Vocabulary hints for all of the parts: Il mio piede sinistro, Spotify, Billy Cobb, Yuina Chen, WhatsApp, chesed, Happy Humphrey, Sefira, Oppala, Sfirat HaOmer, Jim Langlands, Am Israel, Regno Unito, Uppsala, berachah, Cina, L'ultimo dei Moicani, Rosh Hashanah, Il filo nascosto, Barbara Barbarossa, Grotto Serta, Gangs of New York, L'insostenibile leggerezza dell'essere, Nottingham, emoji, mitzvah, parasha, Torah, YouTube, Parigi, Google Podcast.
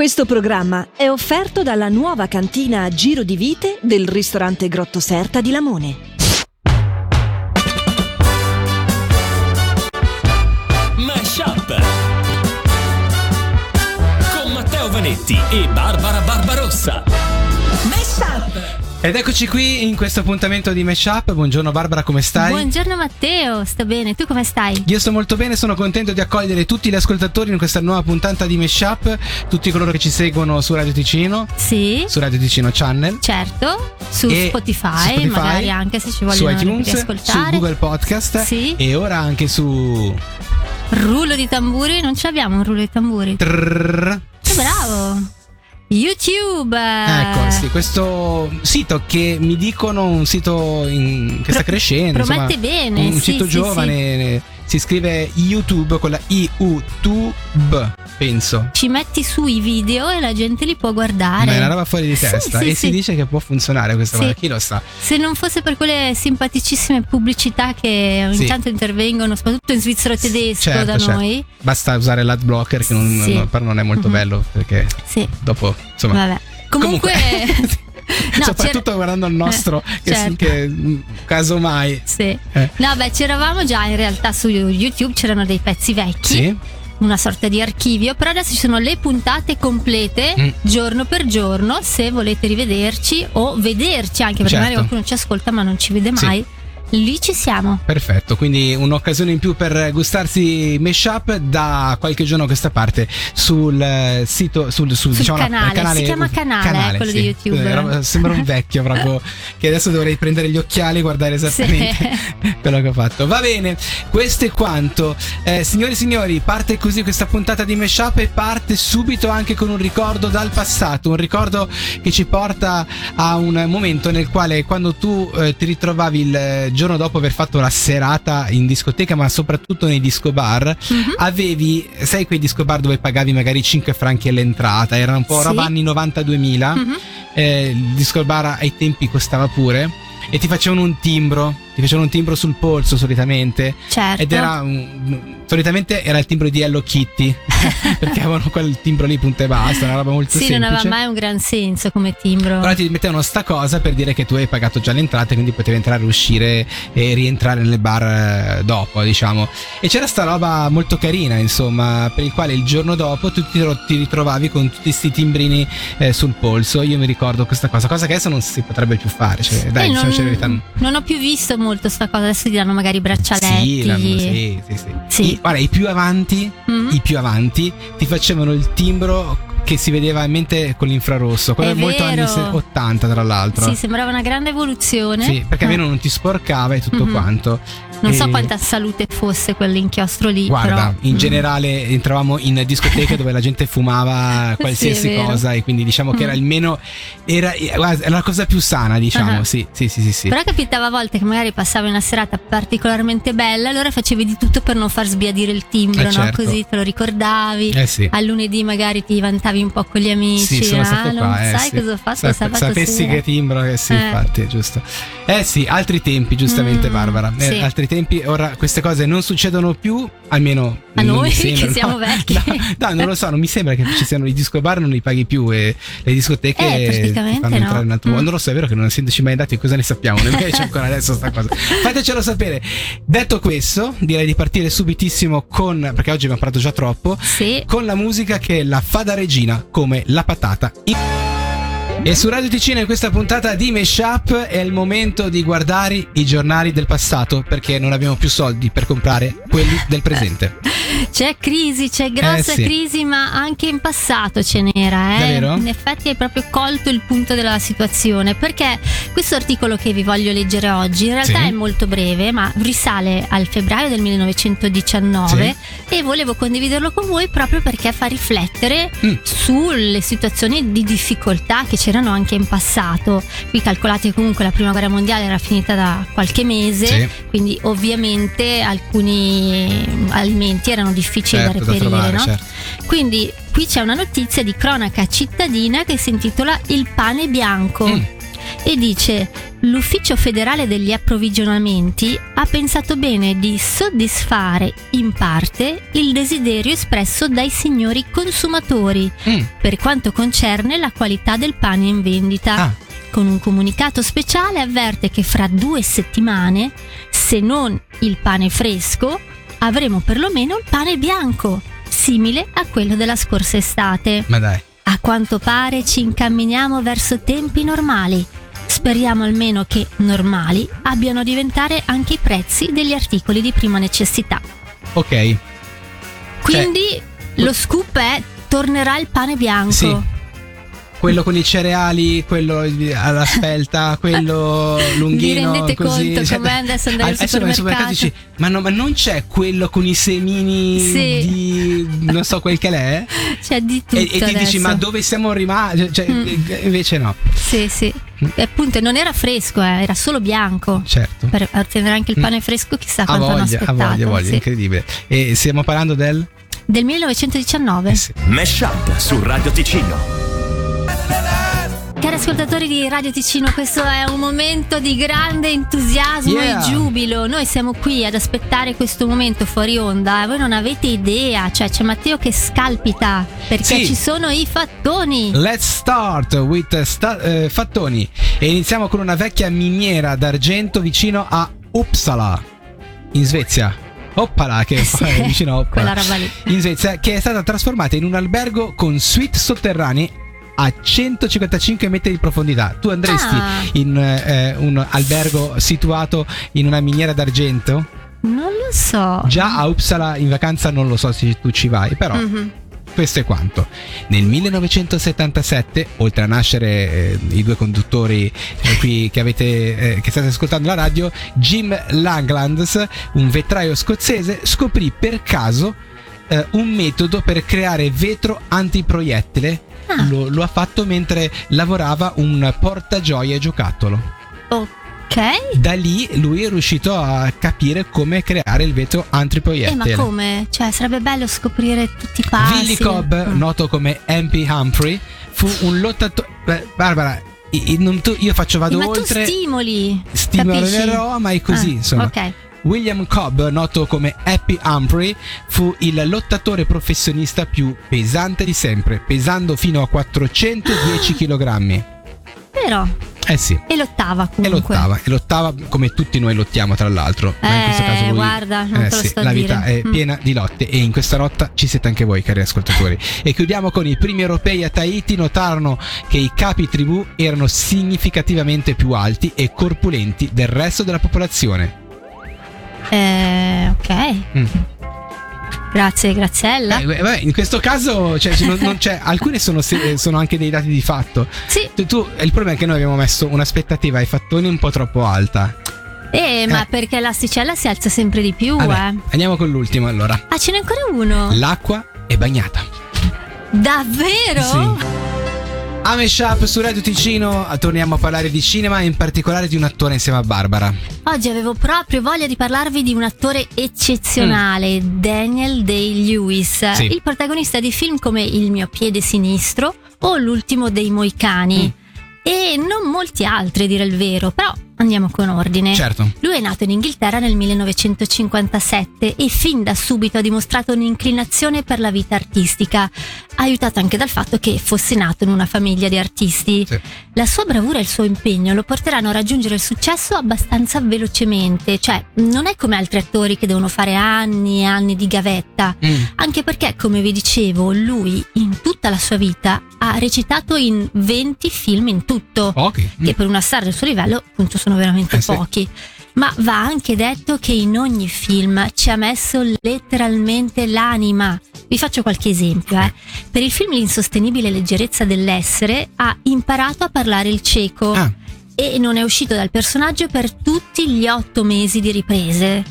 Questo programma è offerto dalla nuova cantina a giro di vite del ristorante Grotto Serta di Lamone. Mashup con Matteo Vanetti e Barbara Barbarossa. Mashup! Ed eccoci qui in questo appuntamento di Mashup. Buongiorno Barbara, come stai? Buongiorno Matteo, sto bene, tu come stai? Io sto molto bene, sono contento di accogliere tutti gli ascoltatori in questa nuova puntata di Mashup. Tutti coloro che ci seguono su Radio Ticino. Sì. Su Radio Ticino Channel. Certo, su Spotify, magari anche se ci vogliono riascoltare. Su Google Podcast. Sì. E ora anche su... Rullo di tamburi, non ce l'abbiamo un rullo di tamburi. Bravo! YouTube! Ecco, sì, questo sito che mi dicono un sito che sta crescendo. Promette insomma, bene. Un sito giovane. Si scrive YouTube con la I-U-Tube, penso. Ci metti su i video e la gente li può guardare. Ma è una roba fuori di testa. Si dice che può funzionare questa cosa, chi lo sa. Se non fosse per quelle simpaticissime pubblicità che ogni tanto intervengono, soprattutto in svizzero tedesco, certo. Noi. Basta usare l'ad blocker che non è molto bello, perché dopo, insomma. Vabbè. Comunque... No, soprattutto guardando il nostro che casomai No, beh, c'eravamo già in realtà su YouTube, c'erano dei pezzi vecchi, una sorta di archivio, però adesso ci sono le puntate complete giorno per giorno, se volete rivederci o vederci anche, perché magari qualcuno ci ascolta ma non ci vede mai. Lì ci siamo. Perfetto, quindi un'occasione in più per gustarsi Mashup da qualche giorno a questa parte sul sito, sul canale. Si chiama canale quello di YouTube. Sembra un vecchio proprio che adesso dovrei prendere gli occhiali e guardare esattamente quello che ho fatto. Va bene, questo è quanto. Signori e signori, parte così questa puntata di Mashup e parte subito anche con un ricordo dal passato, un ricordo che ci porta a un momento nel quale quando tu ti ritrovavi il giorno dopo aver fatto la serata in discoteca, ma soprattutto nei disco bar, avevi, sai, quei disco bar dove pagavi magari 5 franchi all'entrata, era un po' roba anni 92.000, il disco bar ai tempi costava pure, e ti facevano un timbro sul polso solitamente, ed era solitamente era il timbro di Hello Kitty perché avevano quel timbro lì punto e basta, una roba molto semplice. Non aveva mai un gran senso come timbro, allora ti mettevano sta cosa per dire che tu hai pagato già l'entrata, quindi potevi entrare, uscire e rientrare nelle bar dopo, diciamo, e c'era sta roba molto carina, insomma, per il quale il giorno dopo tu ti ritrovavi con tutti sti timbrini sul polso. Io mi ricordo questa cosa che adesso non si potrebbe più fare, non ho più visto molto sta cosa, adesso ti danno magari braccialetti. Sì. Guarda, i più avanti ti facevano il timbro che si vedeva in mente con l'infrarosso, quello è molto anni 80 tra l'altro. Sì, sembrava una grande evoluzione. Sì, perché almeno non ti sporcava e tutto quanto. Non so quanta salute fosse quell'inchiostro lì. Guarda, però in generale entravamo in discoteche dove la gente fumava qualsiasi cosa, e quindi diciamo che era almeno era la cosa più sana, diciamo. Sì. Però capitava a volte che magari passavi una serata particolarmente bella, allora facevi di tutto per non far sbiadire il timbro, certo. Così te lo ricordavi. Al lunedì magari ti vantavi un po' con gli amici. Cosa ho fatto sabato sapessi sera. Che timbro che infatti, giusto. Altri tempi, giustamente, Barbara. Altri tempi, ora queste cose non succedono più, almeno a noi sembra, che siamo vecchi. No, non lo so, non mi sembra che ci siano i disco bar, non li paghi più, e le discoteche praticamente fanno entrare in altro mondo. Non lo so, è vero che non essendoci mai andati cosa ne sappiamo, magari c'è ancora adesso sta cosa. Fatecelo sapere. Detto questo, direi di partire subitissimo perché oggi abbiamo parlato già troppo, con la musica che la fa da regina, come la patata. E su Radio Ticino, in questa puntata di Mashup, è il momento di guardare i giornali del passato, perché non abbiamo più soldi per comprare quelli del presente. C'è crisi, c'è grossa crisi, ma anche in passato ce n'era. Davvero? In effetti hai proprio colto il punto della situazione, perché questo articolo che vi voglio leggere oggi in realtà è molto breve, ma risale al febbraio del 1919 e volevo condividerlo con voi proprio perché fa riflettere sulle situazioni di difficoltà che c'erano anche in passato. Qui calcolate che comunque la prima guerra mondiale era finita da qualche mese, quindi ovviamente alcuni alimenti erano difficili da reperire, Quindi qui c'è una notizia di cronaca cittadina che si intitola Il pane bianco e dice: l'Ufficio federale degli approvvigionamenti ha pensato bene di soddisfare in parte il desiderio espresso dai signori consumatori per quanto concerne la qualità del pane in vendita. Con un comunicato speciale avverte che fra 2 settimane, se non il pane fresco, avremo perlomeno il pane bianco, simile a quello della scorsa estate. Ma dai. A quanto pare ci incamminiamo verso tempi normali. Speriamo almeno che normali abbiano a diventare anche i prezzi degli articoli di prima necessità. Ok. Quindi lo scoop è: tornerà il pane bianco. Sì. Quello con i cereali, quello alla spelta, quello lunghino. Vi rendete conto com'è adesso andare al supermercato? Dici, ma non c'è quello con i semini di non so quel che l'è? C'è di tutto. E ti dici, ma dove siamo rimasti? Cioè, invece no. Sì, sì. E appunto non era fresco, era solo bianco. Certo. Per ottenere anche il pane fresco, chissà quanto hanno aspettato. A voglia, sì. Incredibile. E stiamo parlando del 1919. Sì. Mash Up su Radio Ticino. Cari ascoltatori di Radio Ticino, questo è un momento di grande entusiasmo e giubilo. Noi siamo qui ad aspettare questo momento fuori onda. Voi non avete idea, cioè c'è Matteo che scalpita perché ci sono i fattoni. Let's start with fattoni. E iniziamo con una vecchia miniera d'argento vicino a Uppsala, in Svezia. Oppala, che è vicino a Oppala, quella roba lì. In Svezia, che è stata trasformata in un albergo con suite sotterranee a 155 metri di profondità. Tu andresti in un albergo situato in una miniera d'argento? Non lo so. Già a Uppsala in vacanza non lo so se tu ci vai, però questo è quanto. Nel 1977, oltre a nascere i due conduttori qui che state ascoltando la radio, Jim Langlands, un vetraio scozzese, scoprì per caso un metodo per creare vetro antiproiettile. Lo ha fatto mentre lavorava un portagioia giocattolo. Ok. Da lì lui è riuscito a capire come creare il vetro antiproiettile. Ma come? Cioè, sarebbe bello scoprire tutti i passi. Billy Cobb, noto come Happy Humphrey, fu un lottatore. Barbara, vado ma oltre. Ma tu stimolerò, ma è così, insomma. Ok. William Cobb, noto come Happy Humphrey, fu il lottatore professionista più pesante di sempre, pesando fino a 410 kg. Però. Eh sì. E lottava comunque. E lottava come tutti noi lottiamo, tra l'altro. Ma in questo caso lui, guarda, non te lo sto la vita è piena di lotte, e in questa lotta ci siete anche voi, cari ascoltatori. E chiudiamo con i primi europei a Tahiti. Notarono che i capi tribù erano significativamente più alti e corpulenti del resto della popolazione. Ok. Grazie Graziella. In questo caso alcune sono anche dei dati di fatto. Sì. Il problema è che noi abbiamo messo un'aspettativa ai fattoni un po' troppo alta. Ma perché l'asticella si alza sempre di più. Vabbè. Andiamo con l'ultimo allora. Ce n'è ancora uno. L'acqua è bagnata. Davvero? Sì. A Mash Up su Radio Ticino torniamo a parlare di cinema, in particolare di un attore, insieme a Barbara. Oggi avevo proprio voglia di parlarvi di un attore eccezionale, Daniel Day-Lewis, il protagonista di film come Il mio piede sinistro o L'ultimo dei Moicani e non molti altri, a dire il vero, però andiamo con ordine. Certo. Lui è nato in Inghilterra nel 1957 e fin da subito ha dimostrato un'inclinazione per la vita artistica, aiutato anche dal fatto che fosse nato in una famiglia di artisti. Sì. La sua bravura e il suo impegno lo porteranno a raggiungere il successo abbastanza velocemente, cioè non è come altri attori che devono fare anni e anni di gavetta, anche perché, come vi dicevo, lui in tutta la sua vita ha recitato in 20 film in tutto, che per una star del suo livello appunto sono veramente pochi. Ma va anche detto che in ogni film ci ha messo letteralmente l'anima. Vi faccio qualche esempio. Per il film L'insostenibile leggerezza dell'essere ha imparato a parlare il ceco e non è uscito dal personaggio per tutti gli 8 mesi di riprese.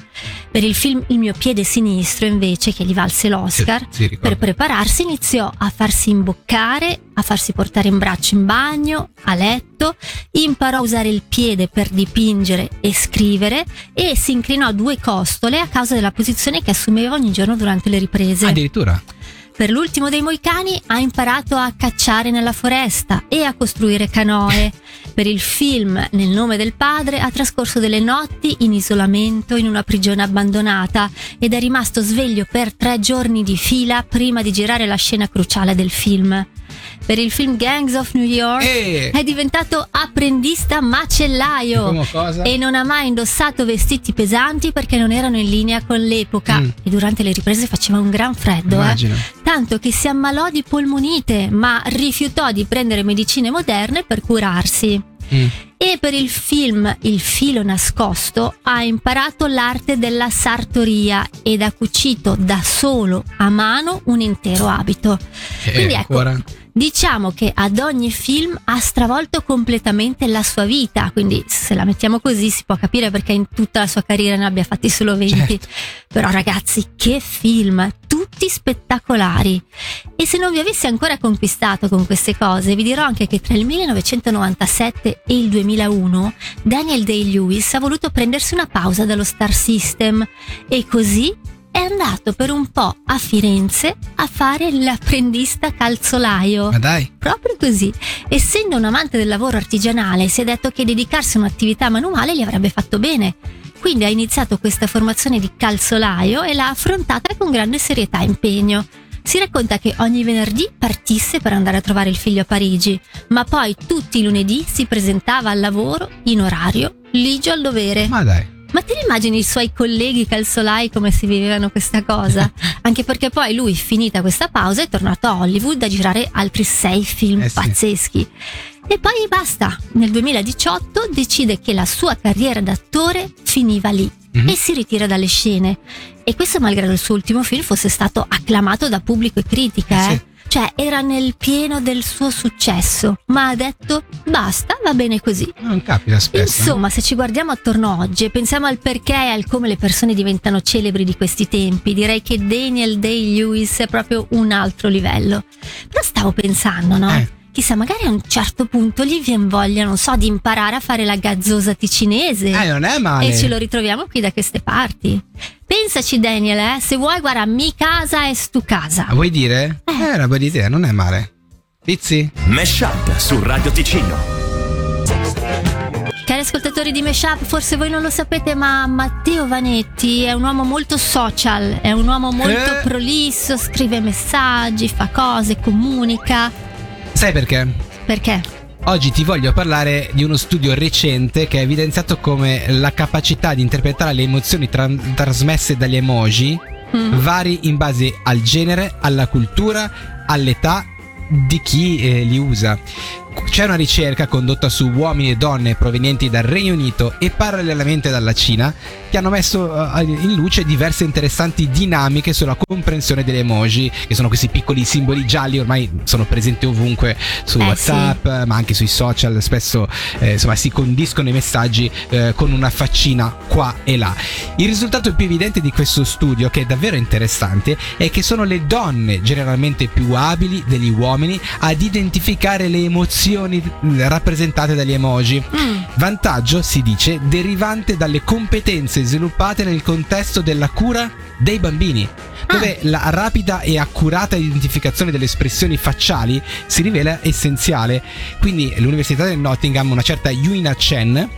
Per il film Il mio piede sinistro, invece, che gli valse l'Oscar, per prepararsi iniziò a farsi imboccare, a farsi portare in braccio in bagno, a letto, imparò a usare il piede per dipingere e scrivere e si inclinò a 2 costole a causa della posizione che assumeva ogni giorno durante le riprese. Addirittura. per l'ultimo dei Moicani ha imparato a cacciare nella foresta e a costruire canoe. Per il film Nel nome del padre ha trascorso delle notti in isolamento in una prigione abbandonata ed è rimasto sveglio per 3 giorni di fila prima di girare la scena cruciale del film. Per il film Gangs of New York è diventato apprendista macellaio e non ha mai indossato vestiti pesanti perché non erano in linea con l'epoca e durante le riprese faceva un gran freddo, tanto che si ammalò di polmonite ma rifiutò di prendere medicine moderne per curarsi. E per il film Il filo nascosto ha imparato l'arte della sartoria ed ha cucito da solo a mano un intero abito. Quindi ecco, diciamo che ad ogni film ha stravolto completamente la sua vita, quindi se la mettiamo così si può capire perché in tutta la sua carriera ne abbia fatti solo 20. Però ragazzi, che film, tutti spettacolari. E se non vi avessi ancora conquistato con queste cose, vi dirò anche che tra il 1997 e il 2001 Daniel Day-Lewis ha voluto prendersi una pausa dallo Star System e così è andato per un po' a Firenze a fare l'apprendista calzolaio. Ma dai! Proprio così. Essendo un amante del lavoro artigianale, si è detto che dedicarsi a un'attività manuale gli avrebbe fatto bene. Quindi ha iniziato questa formazione di calzolaio e l'ha affrontata con grande serietà e impegno. Si racconta che ogni venerdì partisse per andare a trovare il figlio a Parigi, ma poi tutti i lunedì si presentava al lavoro in orario ligio al dovere. Ma dai! Ma te ne immagini i suoi colleghi calzolai come si vivevano questa cosa? Anche perché poi lui, finita questa pausa, è tornato a Hollywood a girare altri 6 film pazzeschi. E poi basta, nel 2018 decide che la sua carriera d'attore finiva lì e si ritira dalle scene. E questo malgrado il suo ultimo film fosse stato acclamato da pubblico e critica, Cioè era nel pieno del suo successo, ma ha detto basta, va bene così. Non capita spesso. Insomma, se ci guardiamo attorno oggi e pensiamo al perché e al come le persone diventano celebri di questi tempi, direi che Daniel Day-Lewis è proprio un altro livello. Però stavo pensando, no? Chissà, magari a un certo punto gli viene voglia, non so, di imparare a fare la gazzosa ticinese. Non è male. E ce lo ritroviamo qui da queste parti. Pensaci Daniel, se vuoi, guarda, mi casa è stu casa. La vuoi dire? È una bella idea, non è male. Pizzi? Mesh Up su Radio Ticino. Cari ascoltatori di Mashup, forse voi non lo sapete, ma Matteo Vanetti è un uomo molto social, è un uomo molto prolisso, scrive messaggi, fa cose, comunica. Sai perché? Perché? Oggi ti voglio parlare di uno studio recente che ha evidenziato come la capacità di interpretare le emozioni trasmesse dagli emoji vari in base al genere, alla cultura, all'età di chi li usa. C'è una ricerca condotta su uomini e donne provenienti dal Regno Unito e parallelamente dalla Cina che hanno messo in luce diverse interessanti dinamiche sulla comprensione delle emoji, che sono questi piccoli simboli gialli, ormai sono presenti ovunque su WhatsApp, ma anche sui social spesso insomma si condiscono i messaggi con una faccina qua e là. Il risultato più evidente di questo studio, che è davvero interessante, è che sono le donne generalmente più abili degli uomini ad identificare le emozioni rappresentate dagli emoji. Vantaggio, si dice, derivante dalle competenze sviluppate nel contesto della cura dei bambini, dove la rapida e accurata identificazione delle espressioni facciali si rivela essenziale. Quindi l'Università del Nottingham, una certa Yuina Chen,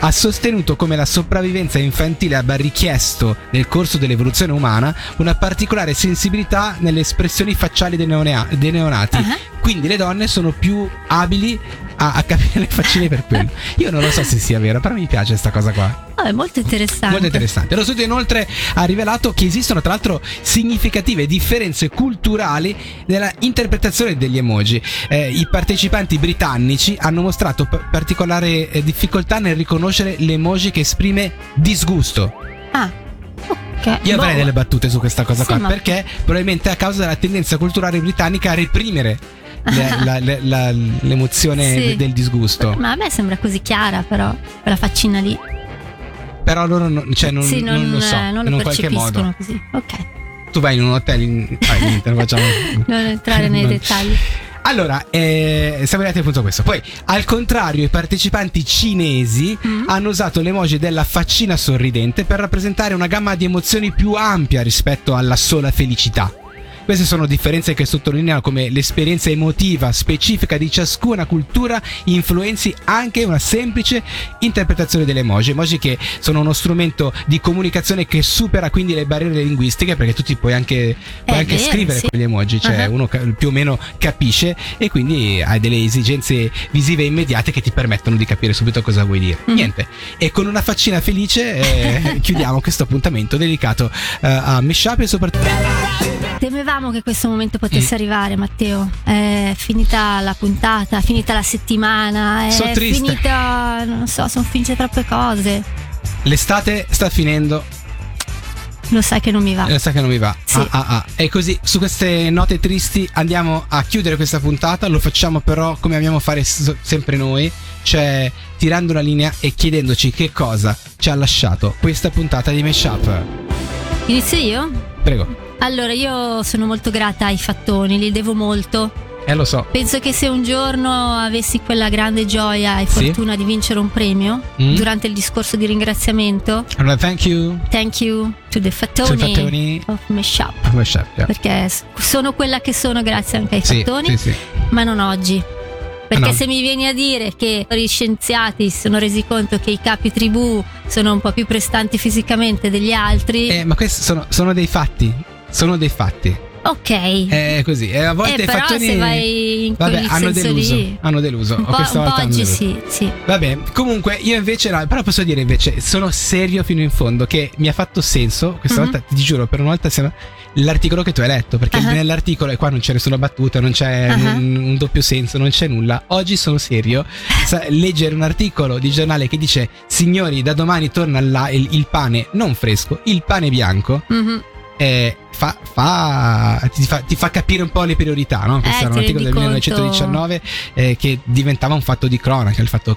ha sostenuto come la sopravvivenza infantile abbia richiesto nel corso dell'evoluzione umana una particolare sensibilità nelle espressioni facciali dei neonati. Quindi le donne sono più abili a capire le faccine per quello. Io non lo so se sia vero, però mi piace questa cosa qua. È molto interessante. Molto interessante. Lo studio inoltre ha rivelato che esistono tra l'altro significative differenze culturali nella interpretazione degli emoji. I partecipanti britannici hanno mostrato particolare difficoltà nel riconoscere l'emoji che esprime disgusto. Io avrei delle battute su questa cosa qua, perché probabilmente a causa della tendenza culturale britannica a reprimere l'emozione del disgusto. Ma a me sembra così chiara, però quella faccina lì. Però loro non lo so, non lo percepiscono così. Tu vai in un hotel non entrare nei dettagli. Allora, siamo arrivati al punto questo. Poi, al contrario, i partecipanti cinesi hanno usato l'emoji della faccina sorridente per rappresentare una gamma di emozioni più ampia rispetto alla sola felicità. Queste sono differenze che sottolineano come l'esperienza emotiva specifica di ciascuna cultura influenzi anche una semplice interpretazione delle emoji. Emoji che sono uno strumento di comunicazione che supera quindi le barriere linguistiche, perché tu ti puoi anche vero, scrivere con gli emoji, cioè uno più o meno capisce, e quindi hai delle esigenze visive immediate che ti permettono di capire subito cosa vuoi dire. Niente, e con una faccina felice chiudiamo questo appuntamento dedicato a Meshup e soprattutto... Temevamo che questo momento potesse arrivare, Matteo. È finita la puntata, è finita la settimana, è finita, non so, sono finite troppe cose. L'estate sta finendo. Lo sai che non mi va. Sì. E così, su queste note tristi, andiamo a chiudere questa puntata. Lo facciamo però come amiamo fare sempre noi, cioè tirando una linea e chiedendoci che cosa ci ha lasciato questa puntata di Mashup. Inizio io? Prego. Allora, io sono molto grata ai fattoni, li devo molto. Lo so. Penso che se un giorno avessi quella grande gioia e fortuna di vincere un premio durante il discorso di ringraziamento, allora, thank you to the fattoni of Mashup, yeah. Perché sono quella che sono grazie anche ai fattoni, ma non oggi. Perché se mi vieni a dire che gli scienziati si sono resi conto che i capi tribù sono un po' più prestanti fisicamente degli altri, ma questi sono dei fatti. Ok, così. A volte però fattoni, se vai in quel senso lì, hanno deluso. Un po' oggi sì. Vabbè, comunque io invece no, però posso dire invece sono serio fino in fondo, che mi ha fatto senso questa volta, ti giuro, per una volta l'articolo che tu hai letto, perché nell'articolo, e qua non c'è nessuna battuta, non c'è un doppio senso, non c'è nulla. Oggi sono serio. Leggere un articolo di giornale che dice: signori, da domani torna il pane non fresco, il pane bianco. Ti fa capire un po' le priorità, no? Questo era un articolo del 1919 che diventava un fatto di cronaca, il fatto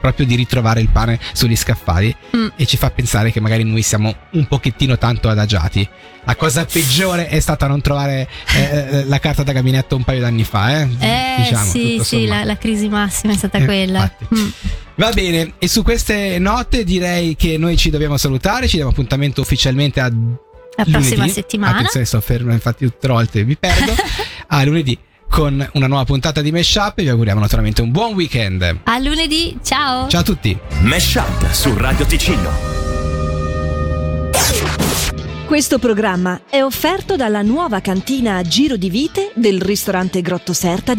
proprio di ritrovare il pane sugli scaffali, e ci fa pensare che magari noi siamo un pochettino tanto adagiati. La cosa peggiore è stata non trovare la carta da gabinetto un paio d'anni fa. La crisi massima è stata quella. Va bene, e su queste note direi che noi ci dobbiamo salutare, ci diamo appuntamento ufficialmente a lunedì, prossima settimana. Attenzione, sto fermo, infatti tutte le volte mi perdo. A lunedì con una nuova puntata di Mashup, e vi auguriamo naturalmente un buon weekend. A lunedì, ciao. Ciao a tutti. Mashup su Radio Ticino. Questo programma è offerto dalla nuova cantina a giro di vite del ristorante Grotto Serta di